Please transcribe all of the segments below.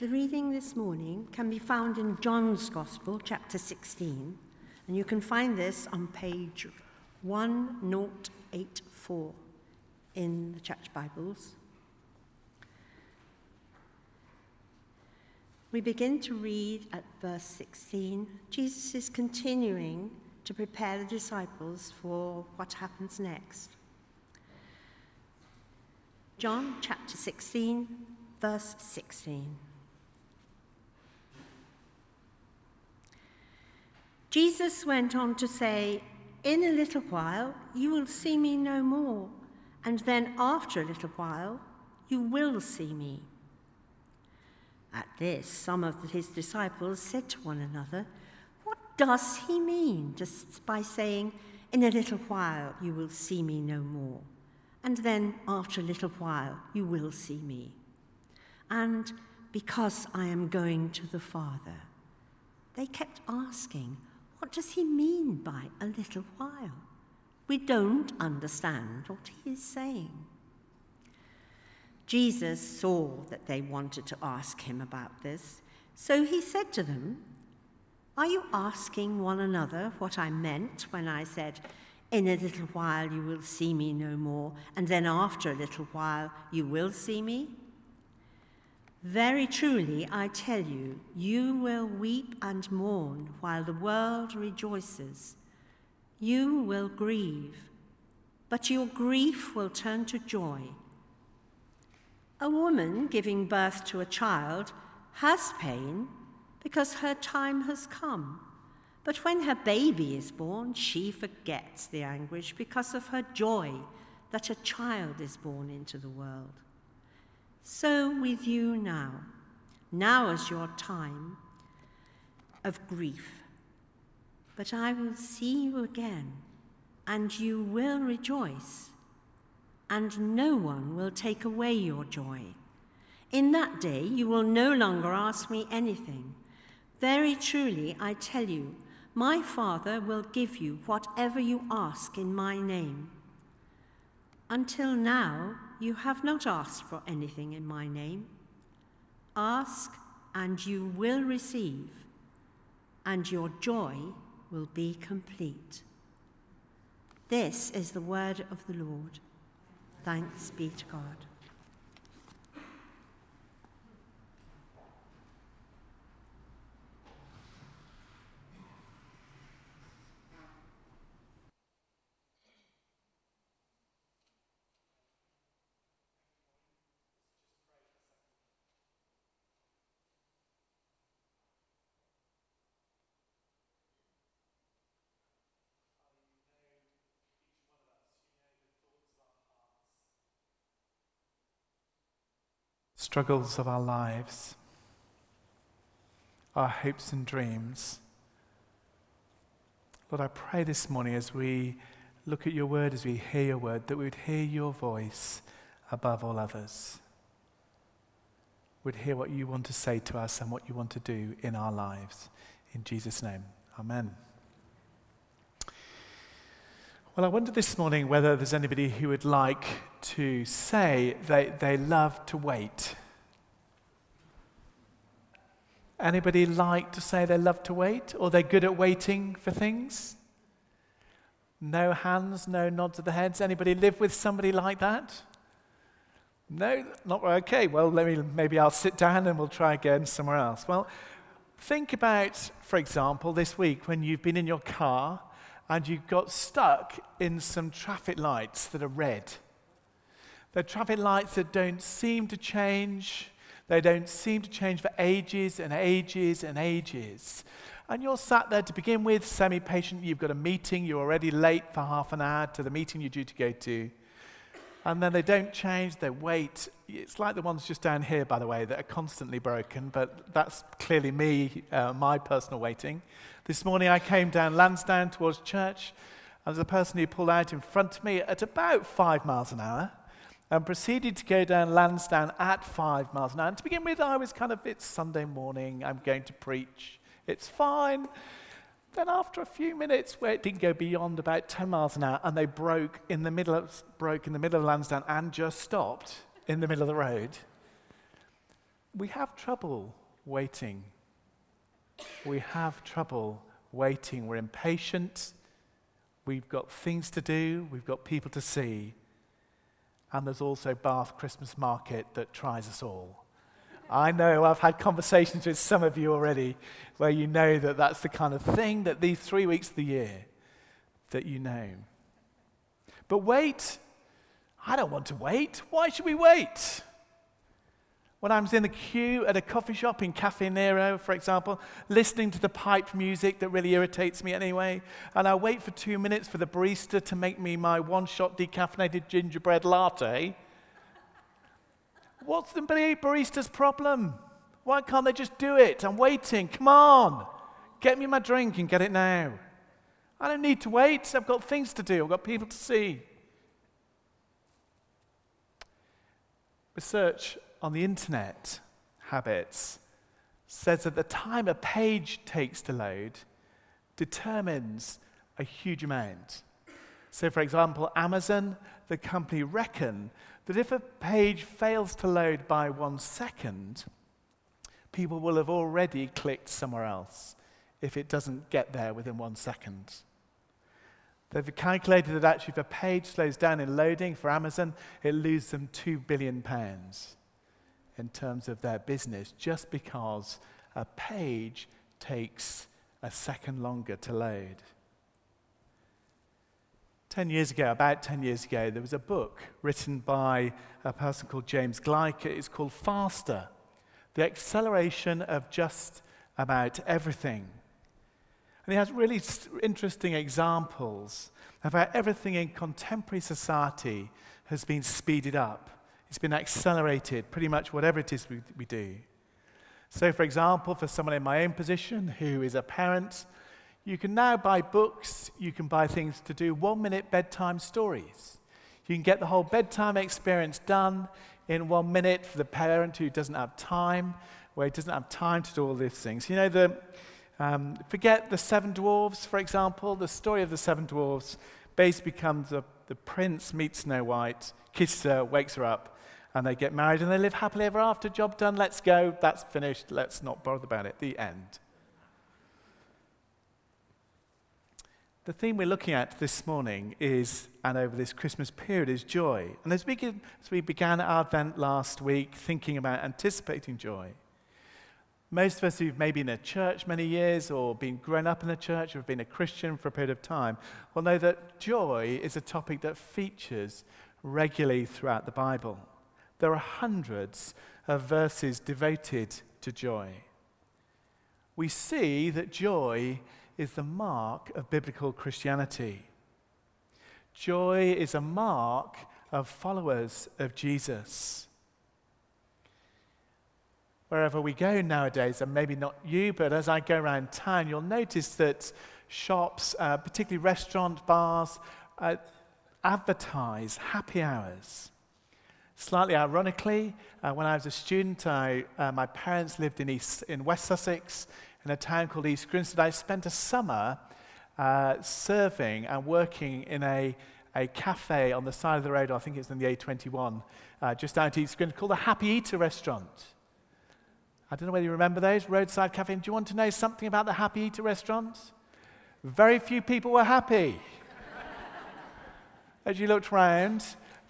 The reading this morning can be found in John's Gospel, chapter 16, and you can find this on page 1084 in the Church Bibles. We begin to read at verse 16. Jesus is continuing to prepare the disciples for what happens next. John chapter 16, verse 16. Jesus went on to say, "In a little while you will see me no more, and then after a little while you will see me." At this, some of his disciples said to one another, "What does he mean just by saying, 'In a little while you will see me no more, and then after a little while you will see me,' and 'because I am going to the Father'?" They kept asking, "What does he mean by 'a little while'? We don't understand what he is saying." Jesus saw that they wanted to ask him about this, so he said to them, "Are you asking one another what I meant when I said, 'In a little while you will see me no more, and then after a little while you will see me'? Very truly, I tell you, you will weep and mourn while the world rejoices. You will grieve, but your grief will turn to joy. A woman giving birth to a child has pain because her time has come, but when her baby is born, she forgets the anguish because of her joy that a child is born into the world. So with you now. Now is your time of grief, but I will see you again, and you will rejoice, and no one will take away your joy. In that day you will no longer ask me anything. Very truly, I tell you, my Father will give you whatever you ask in my name. Until now, you have not asked for anything in my name. Ask, and you will receive, and your joy will be complete." This is the word of the Lord. Thanks be to God. Struggles of our lives, our hopes and dreams. Lord, I pray this morning as we look at your word, as we hear your word, that we would hear your voice above all others. We'd hear what you want to say to us and what you want to do in our lives. In Jesus' name, amen. Well, I wonder this morning whether there's anybody who would like to say they love to wait. Anybody like to say they love to wait, or they're good at waiting for things? No hands, no nods of the heads. Anybody live with somebody like that? No, not okay. Well, maybe I'll sit down and we'll try again somewhere else. Well, think about, for example, this week when you've been in your car and you got stuck in some traffic lights that are red. They're traffic lights that don't seem to change. They don't seem to change for ages and ages and ages. And you're sat there to begin with, semi-patient. You've got a meeting. You're already late for half an hour to the meeting you're due to go to. And then they don't change. They wait. It's like the ones just down here, by the way, that are constantly broken. But that's clearly me, my personal waiting. This morning I came down Lansdowne towards church. And there's a person who pulled out in front of me at about 5 miles an hour. And proceeded to go down Lansdowne at 5 miles an hour. And to begin with, I was kind of, it's Sunday morning, I'm going to preach, it's fine. Then after a few minutes, where it didn't go beyond about 10 miles an hour, and they broke in the middle of Lansdowne and just stopped in the middle of the road. we have trouble waiting. We have trouble waiting. We're impatient. We've got things to do. We've got people to see. And there's also Bath Christmas Market that tries us all. I know I've had conversations with some of you already where you know that that's the kind of thing that these 3 weeks of the year that you know. But wait, I don't want to wait. Why should we wait? When I was in the queue at a coffee shop in Cafe Nero, for example, listening to the pipe music that really irritates me anyway, and I wait for 2 minutes for the barista to make me my one-shot decaffeinated gingerbread latte. What's the barista's problem? Why can't they just do it? I'm waiting. Come on. Get me my drink and get it now. I don't need to wait. I've got things to do. I've got people to see. Research on the internet habits says that the time a page takes to load determines a huge amount. So, for example, Amazon, the company, reckon that if a page fails to load by 1 second, people will have already clicked somewhere else if it doesn't get there within 1 second. They've calculated that actually if a page slows down in loading for Amazon, it loses them £2 billion. In terms of their business, just because a page takes a second longer to load. 10 years ago, there was a book written by a person called James Gleick. It's called Faster, The Acceleration of Just About Everything. And it has really interesting examples of how everything in contemporary society has been speeded up. It's been accelerated, pretty much whatever it is we do. So, for example, for someone in my own position who is a parent, you can now buy books, you can buy things to do 1 minute bedtime stories. You can get the whole bedtime experience done in 1 minute for the parent who doesn't have time, where he doesn't have time to do all these things. You know, forget the Seven Dwarves, for example, the story of the Seven Dwarves basically becomes the prince meets Snow White, kisses her, wakes her up, and they get married, and they live happily ever after. Job done, let's go, that's finished, let's not bother about it, the end. The theme we're looking at this morning is, and over this Christmas period, is joy. And as we began our Advent last week, thinking about anticipating joy, most of us who've maybe been in a church many years, or been grown up in a church, or have been a Christian for a period of time, will know that joy is a topic that features regularly throughout the Bible. There are hundreds of verses devoted to joy. We see that joy is the mark of biblical Christianity. Joy is a mark of followers of Jesus. Wherever we go nowadays, and maybe not you, but as I go around town, you'll notice that shops, particularly restaurant bars, advertise happy hours. Slightly ironically, when I was a student, my parents lived in West Sussex, in a town called East Grinstead. I spent a summer serving and working in a cafe on the side of the road, I think it's in the A21, just out East Grinstead, called the Happy Eater Restaurant. I don't know whether you remember those, roadside cafe. Do you want to know something about the Happy Eater Restaurant? Very few people were happy. As you looked round,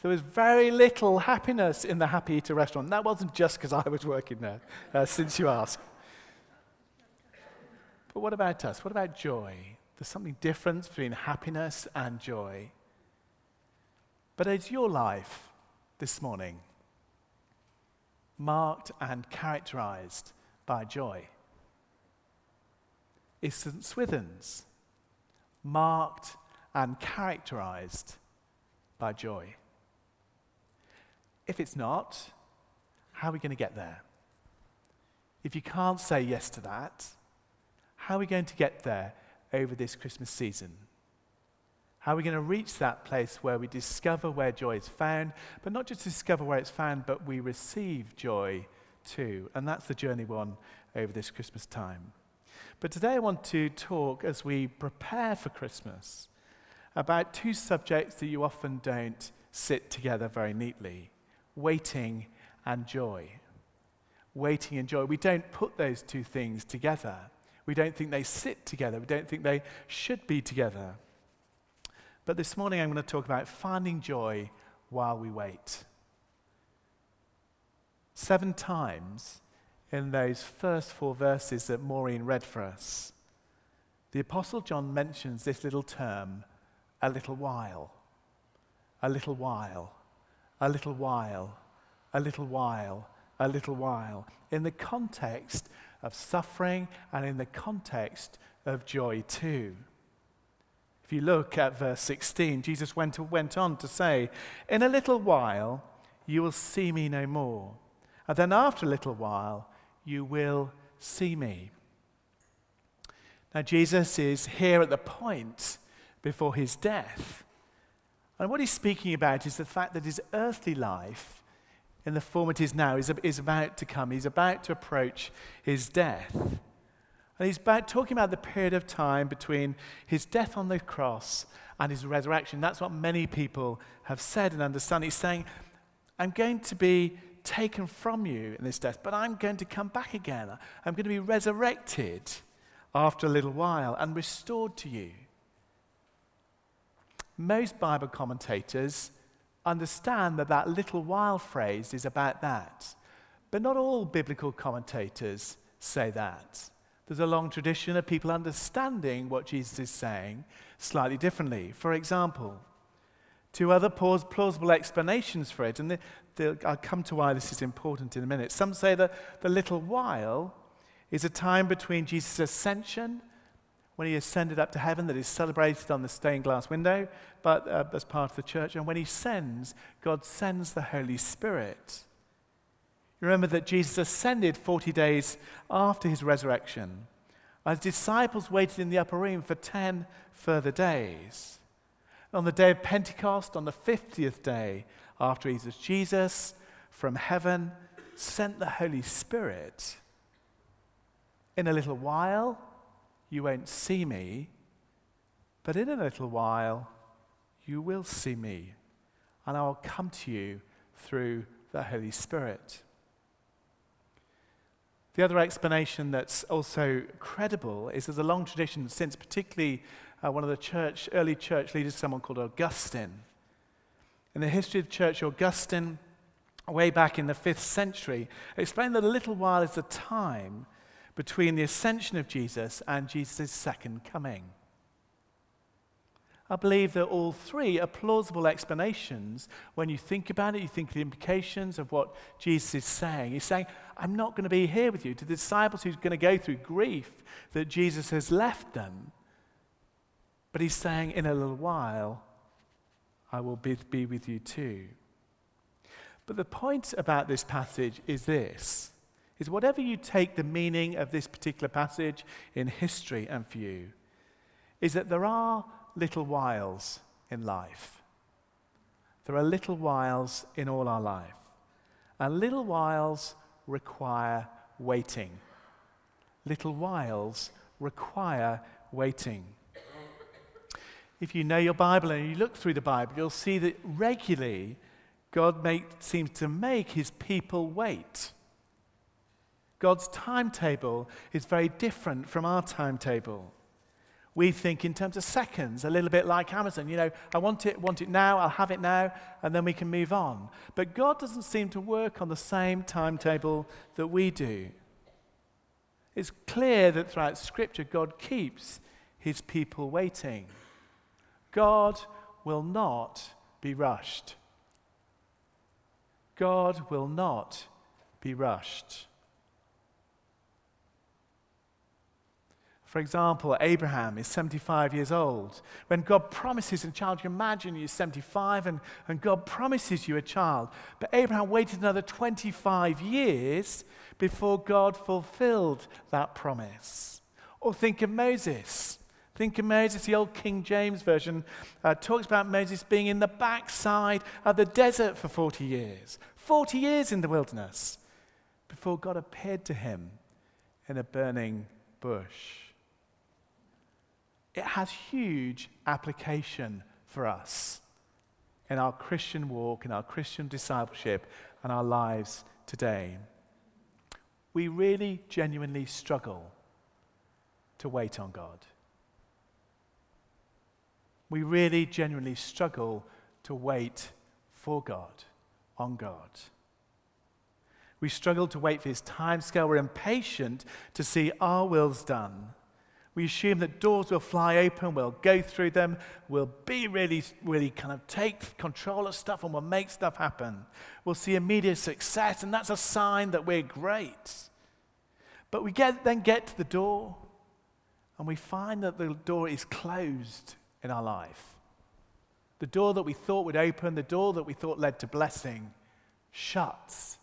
there was very little happiness in the Happy Eater Restaurant. And that wasn't just because I was working there, since you asked. But what about us? What about joy? There's something different between happiness and joy. But is your life this morning marked and characterized by joy? Is St. Swithin's marked and characterized by joy? If it's not, how are we going to get there? If you can't say yes to that, how are we going to get there over this Christmas season? How are we going to reach that place where we discover where joy is found, but not just discover where it's found, but we receive joy too? And that's the journey we're on over this Christmas time. But today I want to talk, as we prepare for Christmas, about two subjects that you often don't sit together very neatly: waiting and joy. waiting and joy. We don't put those two things together. We don't think they sit together. We don't think they should be together. But this morning I'm going to talk about finding joy while we wait. 7 times in those first 4 verses that Maureen read for us, the Apostle John mentions this little term, a little while, a little while, a little while, a little while, a little while, in the context of suffering and in the context of joy too. If you look at verse 16, Jesus went on to say, "In a little while you will see me no more, and then after a little while you will see me." Now Jesus is here at the point before his death. And what he's speaking about is the fact that his earthly life, in the form it is now, is about to come. He's about to approach his death. And he's talking about the period of time between his death on the cross and his resurrection. That's what many people have said and understand. He's saying, I'm going to be taken from you in this death, but I'm going to come back again. I'm going to be resurrected after a little while and restored to you. Most Bible commentators understand that that little while phrase is about that. But not all biblical commentators say that. There's a long tradition of people understanding what Jesus is saying slightly differently. For example, 2 other plausible explanations for it, and I'll come to why this is important in a minute. Some say that the little while is a time between Jesus' ascension, when he ascended up to heaven, that is celebrated on the stained glass window but as part of the church. And when he sends, God sends the Holy Spirit. You remember that Jesus ascended 40 days after his resurrection. His disciples waited in the upper room for 10 further days. On the day of Pentecost, on the 50th day after Jesus from heaven sent the Holy Spirit. In a little while, you won't see me, but in a little while you will see me, and I will come to you through the Holy Spirit. The other explanation that's also credible is there's a long tradition since, particularly one of the early church leaders, someone called Augustine. In the history of the church, Augustine, way back in the 5th century, explained that a little while is the time between the ascension of Jesus and Jesus' second coming. I believe that all 3 are plausible explanations. When you think about it, you think of the implications of what Jesus is saying. He's saying, I'm not going to be here with you. To the disciples who's going to go through grief that Jesus has left them, but he's saying, in a little while, I will be with you too. But the point about this passage is this, is whatever you take the meaning of this particular passage in history and for you, is that there are little whiles in life. There are little whiles in all our life. And little whiles require waiting. Little whiles require waiting. If you know your Bible and you look through the Bible, you'll see that regularly God seems to make his people wait. God's timetable is very different from our timetable. We think in terms of seconds, a little bit like Amazon. You know, I want it now, I'll have it now, and then we can move on. But God doesn't seem to work on the same timetable that we do. It's clear that throughout Scripture, God keeps his people waiting. God will not be rushed. God will not be rushed. For example, Abraham is 75 years old. When God promises a child, you imagine you're 75 and God promises you a child. But Abraham waited another 25 years before God fulfilled that promise. Or think of Moses. The old King James Version talks about Moses being in the backside of the desert for 40 years. 40 years in the wilderness before God appeared to him in a burning bush. It has huge application for us in our Christian walk, in our Christian discipleship, and our lives today. we really genuinely struggle to wait on God. We really genuinely struggle to wait for God, on God. We struggle to wait for his timescale. We're impatient to see our wills done. We assume that doors will fly open, we'll go through them, we'll be really, really kind of take control of stuff, and we'll make stuff happen. We'll see immediate success, and that's a sign that we're great. But we then get to the door, and we find that the door is closed in our life. The door that we thought would open, the door that we thought led to blessing, shuts.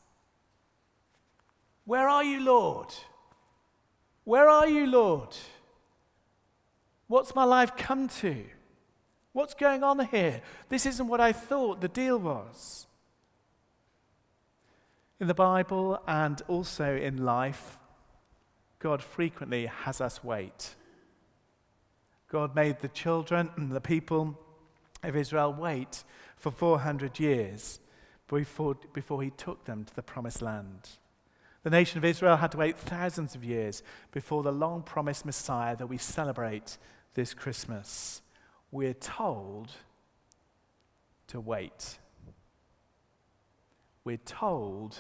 Where are you, Lord? Where are you, Lord? What's my life come to? What's going on here? This isn't what I thought the deal was. In the Bible and also in life, God frequently has us wait. God made the children and the people of Israel wait for 400 years before he took them to the promised land. The nation of Israel had to wait thousands of years before the long-promised Messiah that we celebrate this Christmas. We're told to wait. We're told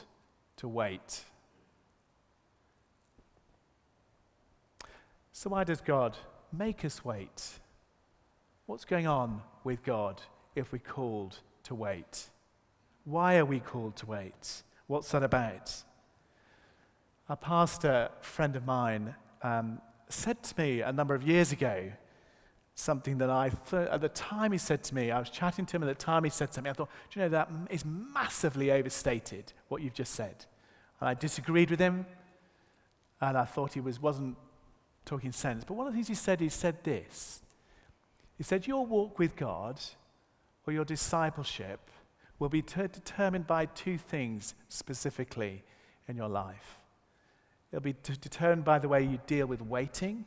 to wait. So why does God make us wait? What's going on with God if we're called to wait? Why are we called to wait? What's that about? A pastor friend of mine said to me a number of years ago something that I thought, at the time he said to me, I was chatting to him at the time he said something, I thought, do you know, that is massively overstated, what you've just said. And I disagreed with him, and I thought he wasn't talking sense. But one of the things he said this. He said, your walk with God or your discipleship will be determined by two things specifically in your life. It'll be determined by the way you deal with waiting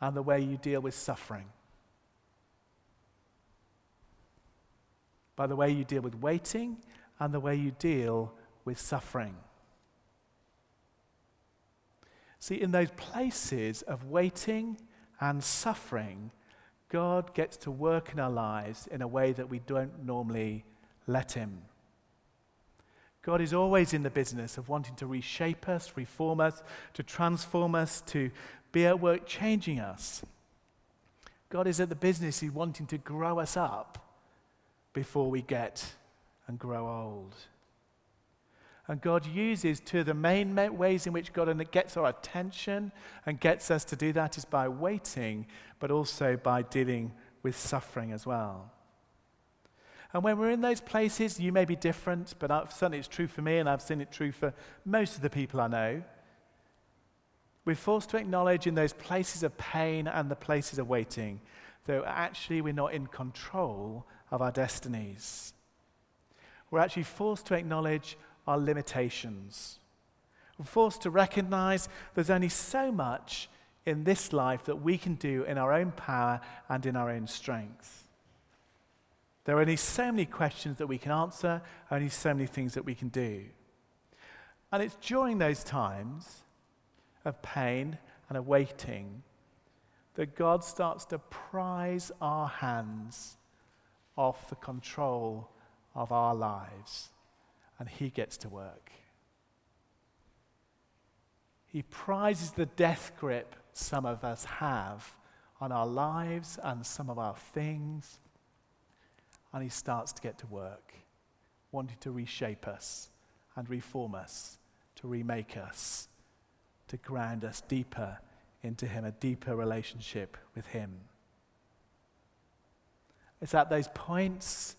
and the way you deal with suffering. By the way you deal with waiting and the way you deal with suffering. See, in those places of waiting and suffering, God gets to work in our lives in a way that we don't normally let him. God is always in the business of wanting to reshape us, reform us, to transform us, to be at work changing us. God is at the business of wanting to grow us up before we get and grow old. And God uses two of the main ways in which God gets our attention and gets us to do that is by waiting, but also by dealing with suffering as well. And when we're in those places, you may be different, but certainly it's true for me, and I've seen it true for most of the people I know. We're forced to acknowledge in those places of pain and the places of waiting, though actually we're not in control of our destinies. We're actually forced to acknowledge our limitations. We're forced to recognize there's only so much in this life that we can do in our own power and in our own strength. There are only so many questions that we can answer, only so many things that we can do. And it's during those times of pain and of waiting that God starts to prise our hands off the control of our lives, and he gets to work. He prizes the death grip some of us have on our lives and some of our things, and he starts to get to work, wanting to reshape us and reform us, to remake us, to ground us deeper into him, a deeper relationship with him. It's at those points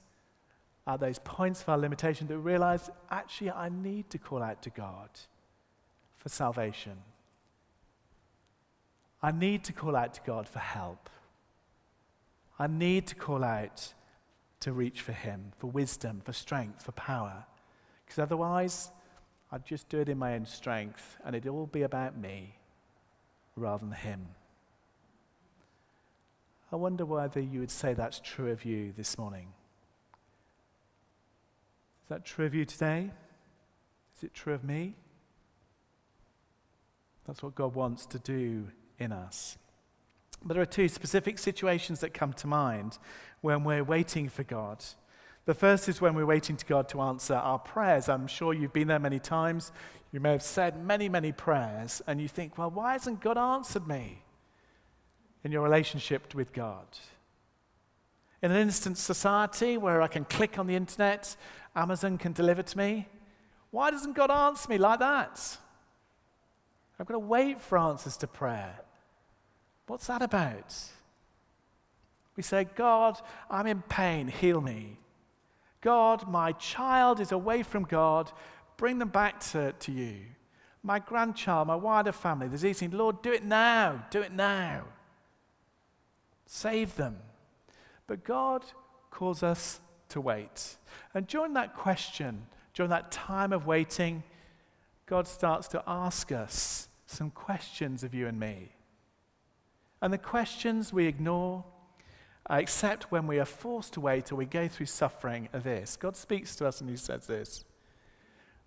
of our limitation, that we realize, actually, I need to call out to God for salvation. I need to call out to God for help. I need to call out to reach for him, for wisdom, for strength, for power. Because otherwise, I'd just do it in my own strength, and it'd all be about me rather than him. I wonder whether you would say that's true of you this morning. Is that true of you today? Is it true of me? That's what God wants to do in us. But there are two specific situations that come to mind when we're waiting for God. The first is when we're waiting to God to answer our prayers. I'm sure you've been there many times. You may have said many, many prayers, and you think, well, why hasn't God answered me? In your relationship with God. In an instant society where I can click on the internet, Amazon can deliver to me, why doesn't God answer me like that? I've got to wait for answers to prayer. What's that about? We say, God, I'm in pain, heal me. God, my child is away from God, bring them back to you. My grandchild, my wider family, there's these things, Lord, do it now, do it now. Save them. But God calls us to wait. And during that question, during that time of waiting, God starts to ask us some questions of you and me. And the questions we ignore, except when we are forced to wait or we go through suffering, are this. God speaks to us and he says this,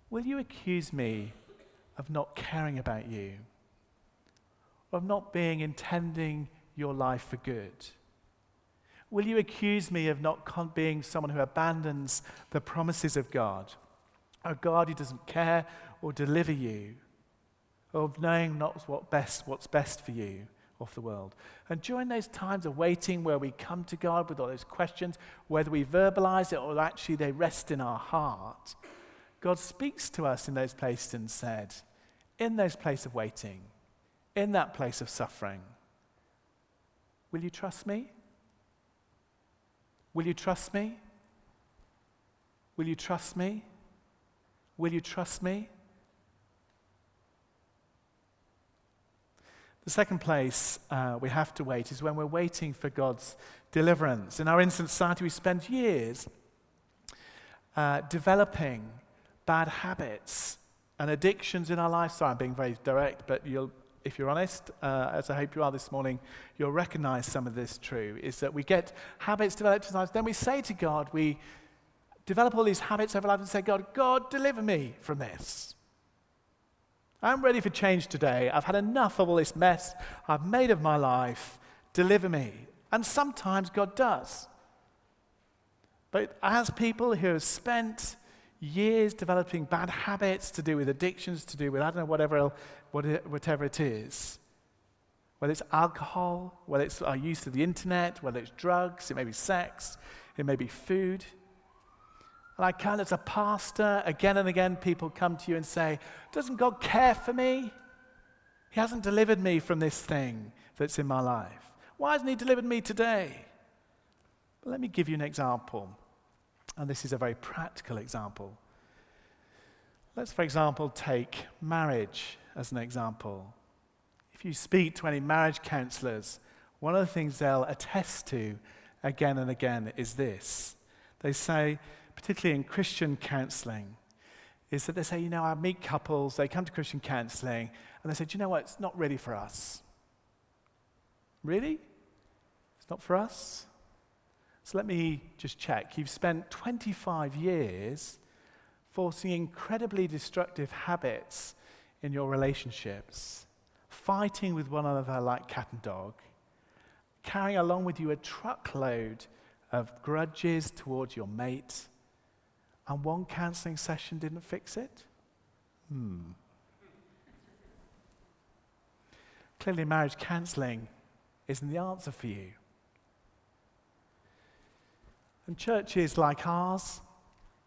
will you accuse me of not caring about you, of not intending your life for good? Will you accuse me of not being someone who abandons the promises of God, or God who doesn't care or deliver you, or of knowing not what's best for you or for the world? And during those times of waiting where we come to God with all those questions, whether we verbalize it or actually they rest in our heart, God speaks to us in those places and said, in those places of waiting, in that place of suffering, will you trust me? Will you trust me? Will you trust me? Will you trust me? The second place we have to wait is when we're waiting for God's deliverance. In our instant society, we spend years developing bad habits and addictions in our lifestyle. I'm being very direct, but if you're honest, as I hope you are this morning, you'll recognize some of this true, is that we get habits developed in our lives, then we say to God, we develop all these habits over life and say, God, deliver me from this. I'm ready for change today. I've had enough of all this mess I've made of my life. Deliver me. And sometimes God does. But as people who have spent years developing bad habits to do with addictions, to do with, I don't know, whatever it is, whether it's alcohol, whether it's our use of the internet, whether it's drugs, it may be sex, it may be food. And I kind of, as a pastor, again and again, people come to you and say, doesn't God care for me? He hasn't delivered me from this thing that's in my life. Why hasn't he delivered me today? But let me give you an example. And this is a very practical example. Let's, for example, take marriage as an example. If you speak to any marriage counselors, one of the things they'll attest to again and again is this. They say, particularly in Christian counseling, is that they say, I meet couples, they come to Christian counseling, and they say, do you know what, it's not really for us. Really? It's not for us? So let me just check. You've spent 25 years forcing incredibly destructive habits in your relationships, fighting with one another like cat and dog, carrying along with you a truckload of grudges towards your mate, and one counseling session didn't fix it? Clearly, marriage counseling isn't the answer for you. And churches like ours,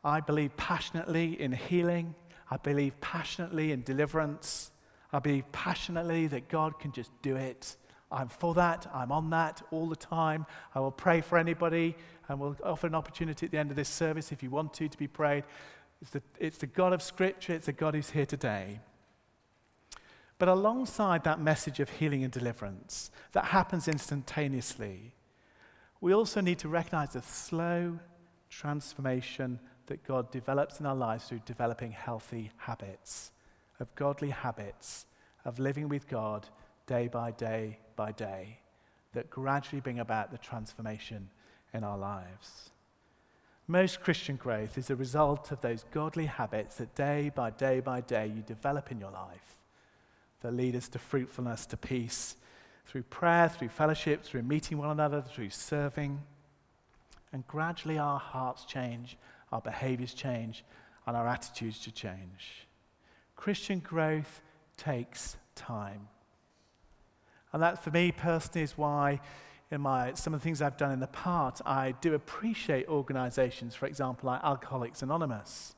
I believe passionately in healing. I believe passionately in deliverance. I believe passionately that God can just do it. I'm for that. I'm on that all the time. I will pray for anybody, and we'll offer an opportunity at the end of this service if you want to be prayed. It's the God of Scripture. It's the God who's here today. But alongside that message of healing and deliverance that happens instantaneously, we also need to recognize the slow transformation that God develops in our lives through developing healthy habits, of godly habits, of living with God day by day by day, that gradually bring about the transformation in our lives. Most Christian growth is a result of those godly habits that day by day by day you develop in your life, that lead us to fruitfulness, to peace, through prayer, through fellowship, through meeting one another, through serving. And gradually our hearts change, our behaviors change, and our attitudes to change. Christian growth takes time. And that, for me personally, is why in some of the things I've done in the past, I do appreciate organizations, for example, like Alcoholics Anonymous.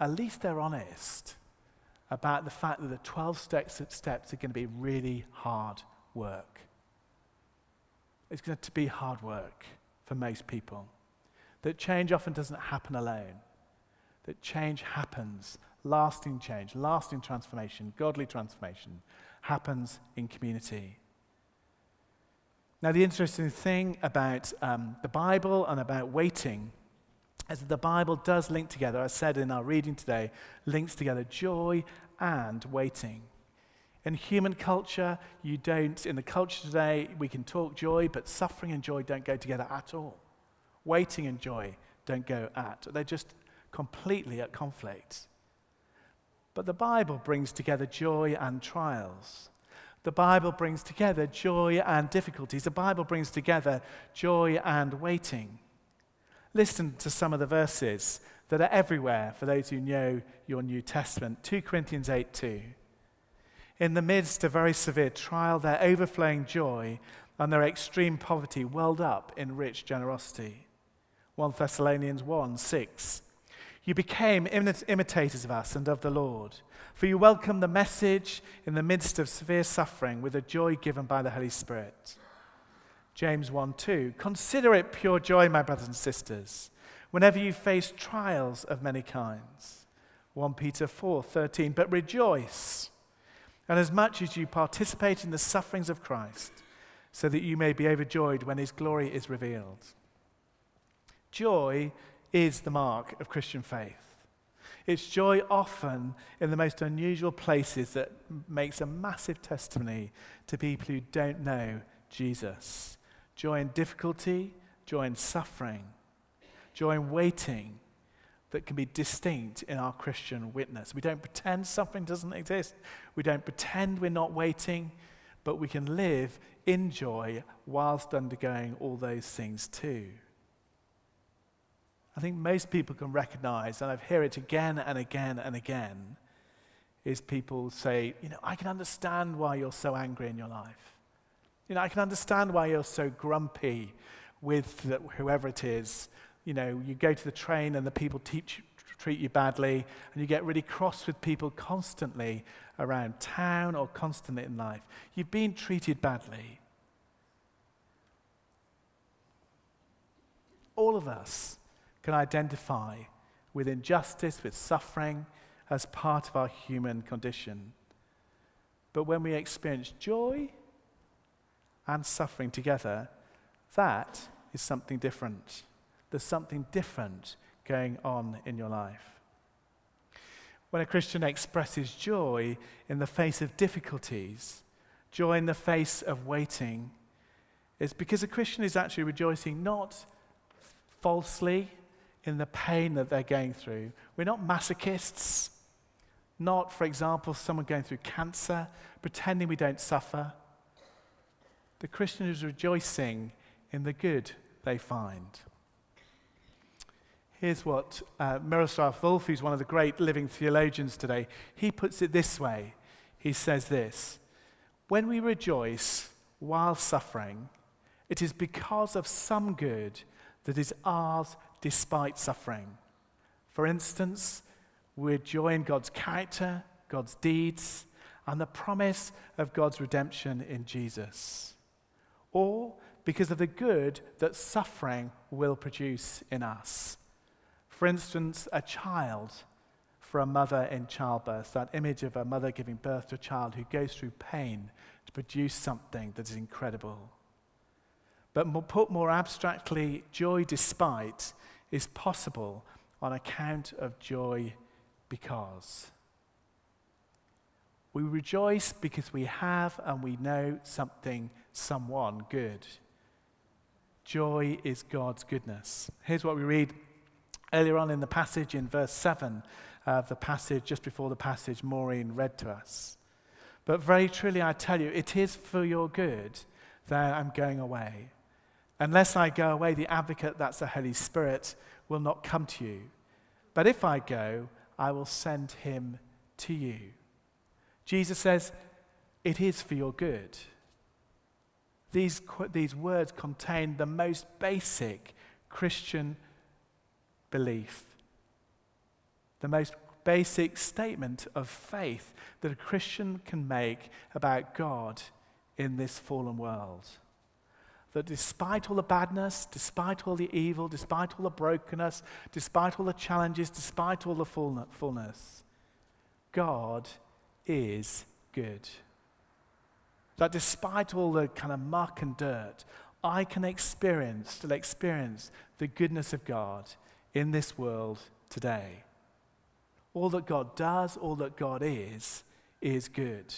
At least they're honest about the fact that the 12 steps are going to be really hard work. It's going to be hard work for most people. That change often doesn't happen alone. That change happens, lasting change, lasting transformation, godly transformation, happens in community. Now, the interesting thing about the Bible and about waiting is that the Bible does link together, as said in our reading today, links together joy and waiting. In human culture, in the culture today, we can talk joy, but suffering and joy don't go together at all. Waiting and joy don't go they're just completely at conflict. But the Bible brings together joy and trials. The Bible brings together joy and difficulties. The Bible brings together joy and waiting. Listen to some of the verses that are everywhere for those who know your New Testament. 2 Corinthians 8:2. In the midst of very severe trial, their overflowing joy and their extreme poverty welled up in rich generosity. 1 Thessalonians 1:6. You became imitators of us and of the Lord, for you welcomed the message in the midst of severe suffering with a joy given by the Holy Spirit. James 1:2, consider it pure joy, my brothers and sisters, whenever you face trials of many kinds. 1 Peter 4:13, but rejoice, and as much as you participate in the sufferings of Christ, so that you may be overjoyed when his glory is revealed. Joy is the mark of Christian faith. It's joy often in the most unusual places that makes a massive testimony to people who don't know Jesus. Joy in difficulty, joy in suffering, joy in waiting that can be distinct in our Christian witness. We don't pretend suffering doesn't exist. We don't pretend we're not waiting, but we can live in joy whilst undergoing all those things too. I think most people can recognize, and I hear it again and again and again, is people say, I can understand why you're so angry in your life. I can understand why you're so grumpy with whoever it is. You go to the train and the people treat you badly, and you get really cross with people constantly around town or constantly in life. You've been treated badly. All of us can identify with injustice, with suffering, as part of our human condition. But when we experience joy and suffering together, that is something different. There's something different going on in your life. When a Christian expresses joy in the face of difficulties, joy in the face of waiting, it's because a Christian is actually rejoicing not falsely in the pain that they're going through. We're not masochists, not, for example, someone going through cancer, pretending we don't suffer. The Christian is rejoicing in the good they find. Here's what Miroslav Volf, who's one of the great living theologians today, he puts it this way. He says this, when we rejoice while suffering, it is because of some good that is ours despite suffering. For instance, we're joying God's character, God's deeds, and the promise of God's redemption in Jesus. Or because of the good that suffering will produce in us. For instance, a child for a mother in childbirth, that image of a mother giving birth to a child who goes through pain to produce something that is incredible. But put more abstractly, joy despite is possible on account of joy because. We rejoice because we have and we know something, someone good. Joy is God's goodness. Here's what we read earlier on in the passage, in verse 7 of the passage, just before the passage Maureen read to us. But very truly I tell you, it is for your good that I'm going away. Unless I go away, the advocate, that's the Holy Spirit, will not come to you. But if I go, I will send him to you. Jesus says, it is for your good. These words contain the most basic Christian belief, the most basic statement of faith that a Christian can make about God in this fallen world. That despite all the badness, despite all the evil, despite all the brokenness, despite all the challenges, despite all the fullness, God is good. That despite all the kind of muck and dirt, I can still experience the goodness of God in this world today. All that God does, all that God is good.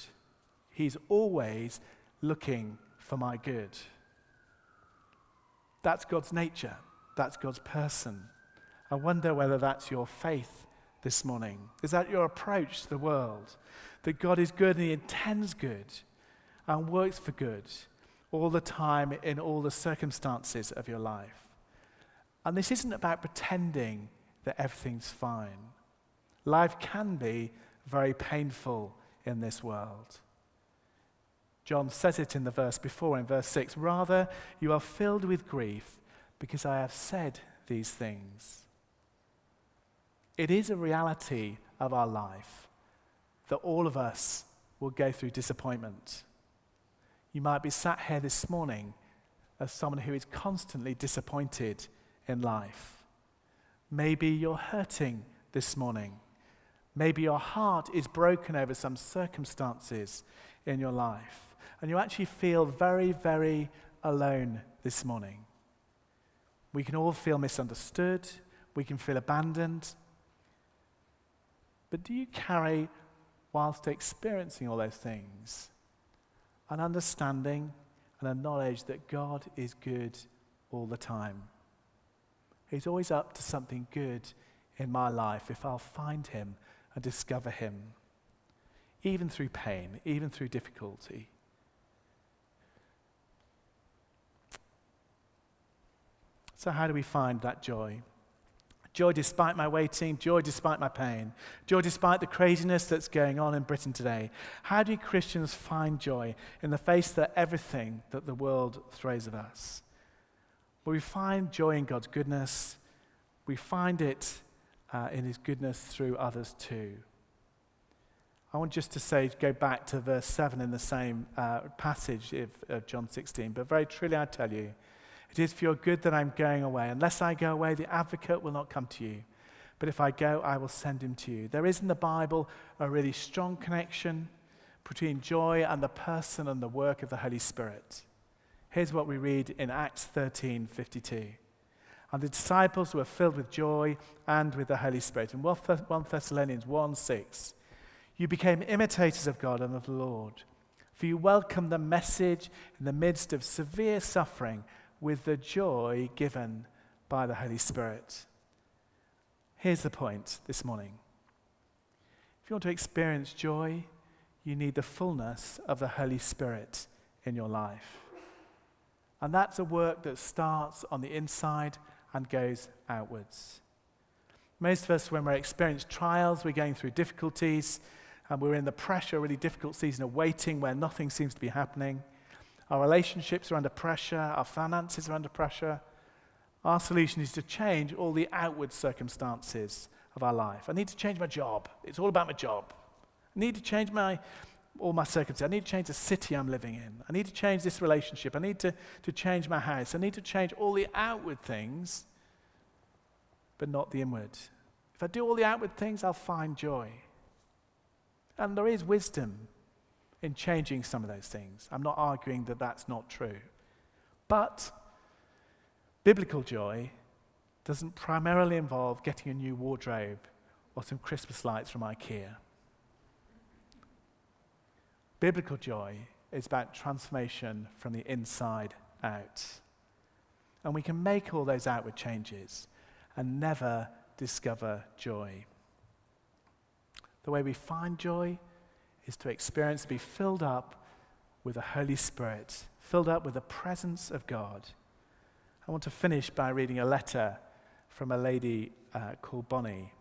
He's always looking for my good. That's God's nature. That's God's person. I wonder whether that's your faith this morning. Is that your approach to the world? That God is good and he intends good and works for good all the time in all the circumstances of your life. And this isn't about pretending that everything's fine. Life can be very painful in this world. John says it in the verse before, in verse 6, "Rather, you are filled with grief because I have said these things." It is a reality of our life that all of us will go through disappointment. You might be sat here this morning as someone who is constantly disappointed in life. Maybe you're hurting this morning. Maybe your heart is broken over some circumstances in your life, and you actually feel very, very alone this morning. We can all feel misunderstood, we can feel abandoned. But do you carry, whilst experiencing all those things, an understanding and a knowledge that God is good all the time? He's always up to something good in my life if I'll find him and discover him, even through pain, even through difficulty. So how do we find that joy? Joy despite my waiting, joy despite my pain, joy despite the craziness that's going on in Britain today. How do Christians find joy in the face of everything that the world throws at us? Well, we find joy in God's goodness. We find it in his goodness through others too. I want just to say, go back to verse 7 in the same passage of John 16, but very truly I tell you, it is for your good that I'm going away. Unless I go away, the advocate will not come to you. But if I go, I will send him to you. There is in the Bible a really strong connection between joy and the person and the work of the Holy Spirit. Here's what we read in Acts 13:52. And the disciples were filled with joy and with the Holy Spirit. In 1 Thessalonians 1:6. You became imitators of God and of the Lord, for you welcomed the message in the midst of severe suffering with the joy given by the Holy Spirit. Here's the point this morning. If you want to experience joy, you need the fullness of the Holy Spirit in your life. And that's a work that starts on the inside and goes outwards. Most of us, when we're experiencing trials, we're going through difficulties, and we're in the pressure, a really difficult season of waiting where nothing seems to be happening. Our relationships are under pressure. Our finances are under pressure. Our solution is to change all the outward circumstances of our life. I need to change my job. It's all about my job. I need to change all my circumstances. I need to change the city I'm living in. I need to change this relationship. I need to change my house. I need to change all the outward things, but not the inward. If I do all the outward things, I'll find joy. And there is wisdom in changing some of those things. I'm not arguing that that's not true. But biblical joy doesn't primarily involve getting a new wardrobe or some Christmas lights from IKEA. Biblical joy is about transformation from the inside out. And we can make all those outward changes and never discover joy. The way we find joy is to experience, be filled up with the Holy Spirit, filled up with the presence of God. I want to finish by reading a letter from a lady called Bonnie.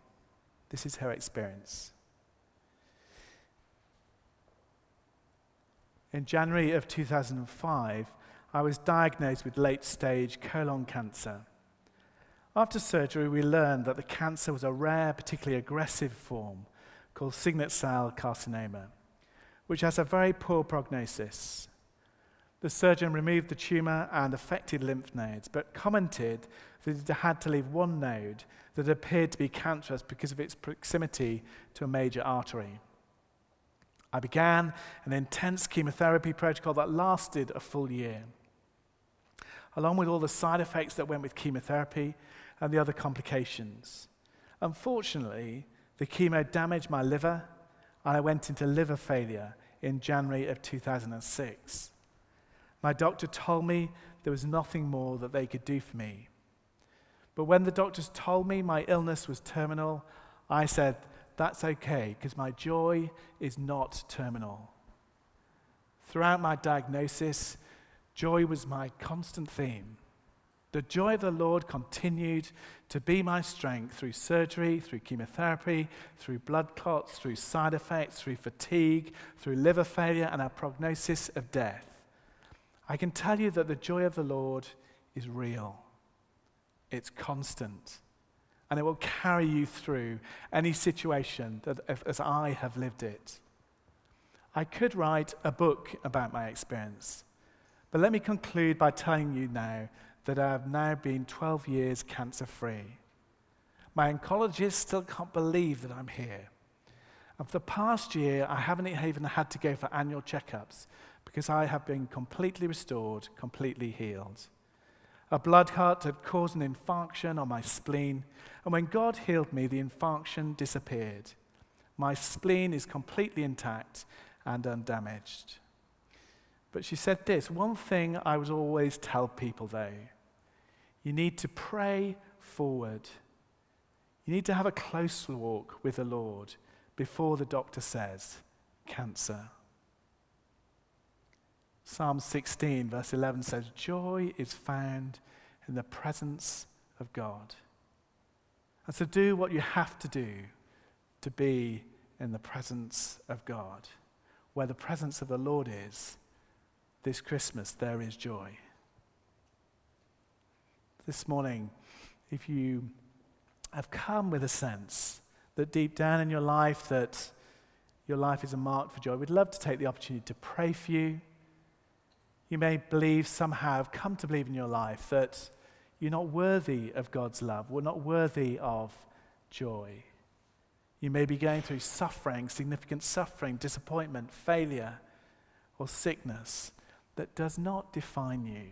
This is her experience. In January of 2005, I was diagnosed with late-stage colon cancer. After surgery, we learned that the cancer was a rare, particularly aggressive form called signet cell carcinoma, which has a very poor prognosis. The surgeon removed the tumor and affected lymph nodes, but commented that it had to leave one node that appeared to be cancerous because of its proximity to a major artery. I began an intense chemotherapy protocol that lasted a full year, along with all the side effects that went with chemotherapy and the other complications. Unfortunately, the chemo damaged my liver, and I went into liver failure in January of 2006. My doctor told me there was nothing more that they could do for me. But when the doctors told me my illness was terminal, I said, "That's okay, because my joy is not terminal." Throughout my diagnosis, joy was my constant theme. The joy of the Lord continued to be my strength through surgery, through chemotherapy, through blood clots, through side effects, through fatigue, through liver failure, and our prognosis of death. I can tell you that the joy of the Lord is real. It's constant. And it will carry you through any situation that, as I have lived it. I could write a book about my experience, but let me conclude by telling you now that I have now been 12 years cancer-free. My oncologist still can't believe that I'm here. And for the past year, I haven't even had to go for annual checkups because I have been completely restored, completely healed. A blood clot had caused an infarction on my spleen, and when God healed me, the infarction disappeared. My spleen is completely intact and undamaged. But she said this, one thing I would always tell people though, you need to pray forward. You need to have a close walk with the Lord before the doctor says, cancer. Psalm 16, verse 11 says, joy is found in the presence of God. And so do what you have to do to be in the presence of God. Where the presence of the Lord is, this Christmas, there is joy. This morning, if you have come with a sense that deep down in your life that your life is a mark for joy, we'd love to take the opportunity to pray for you. You may believe somehow, have come to believe in your life that you're not worthy of God's love. We're not worthy of joy. You may be going through suffering, significant suffering, disappointment, failure, or sickness that does not define you.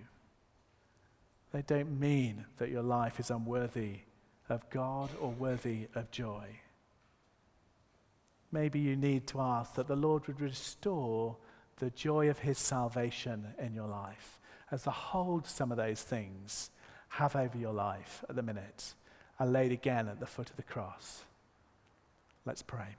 They don't mean that your life is unworthy of God or worthy of joy. Maybe you need to ask that the Lord would restore the joy of his salvation in your life, as the hold some of those things have over your life at the minute are laid again at the foot of the cross. Let's pray.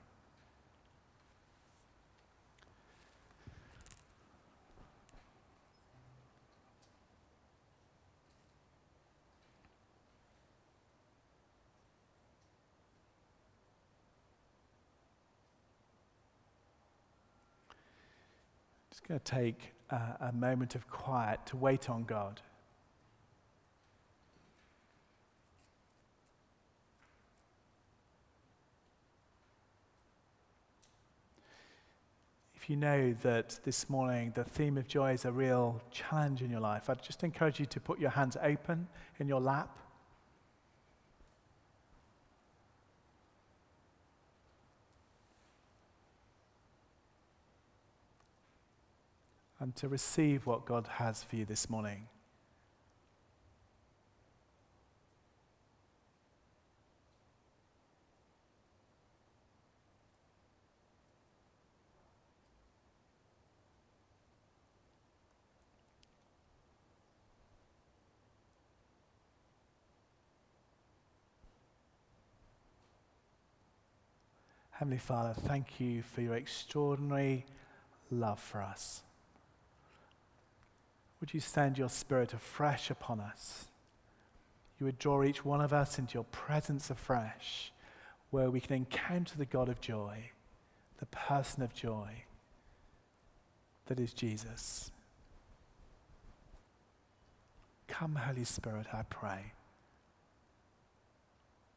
I'm going to take a moment of quiet to wait on God. If you know that this morning the theme of joy is a real challenge in your life, I'd just encourage you to put your hands open in your lap. And to receive what God has for you this morning. Heavenly Father, thank you for your extraordinary love for us. Would you send your Spirit afresh upon us? You would draw each one of us into your presence afresh, where we can encounter the God of joy, the person of joy that is Jesus. Come, Holy Spirit, I pray.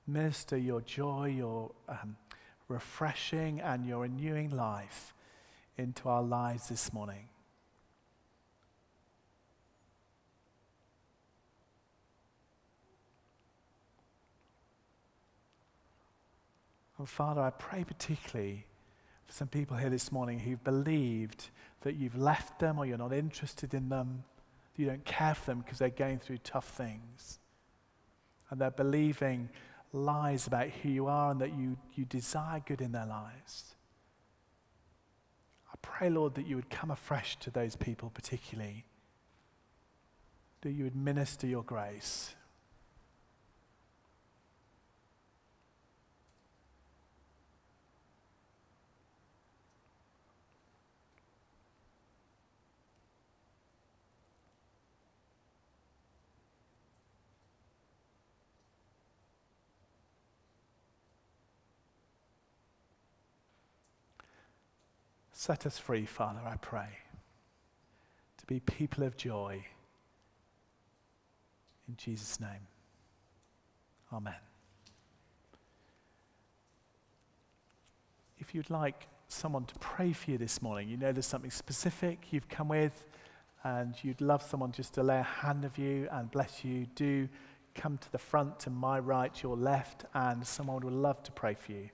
Minister your joy, your refreshing and your renewing life into our lives this morning. And Father, I pray particularly for some people here this morning who've believed that you've left them or you're not interested in them, that you don't care for them because they're going through tough things. And they're believing lies about who you are and that you desire good in their lives. I pray, Lord, that you would come afresh to those people particularly, that you would minister your grace. Set us free, Father, I pray, to be people of joy. In Jesus' name, amen. If you'd like someone to pray for you this morning, you know there's something specific you've come with and you'd love someone just to lay a hand of you and bless you, do come to the front, to my right, your left, and someone would love to pray for you.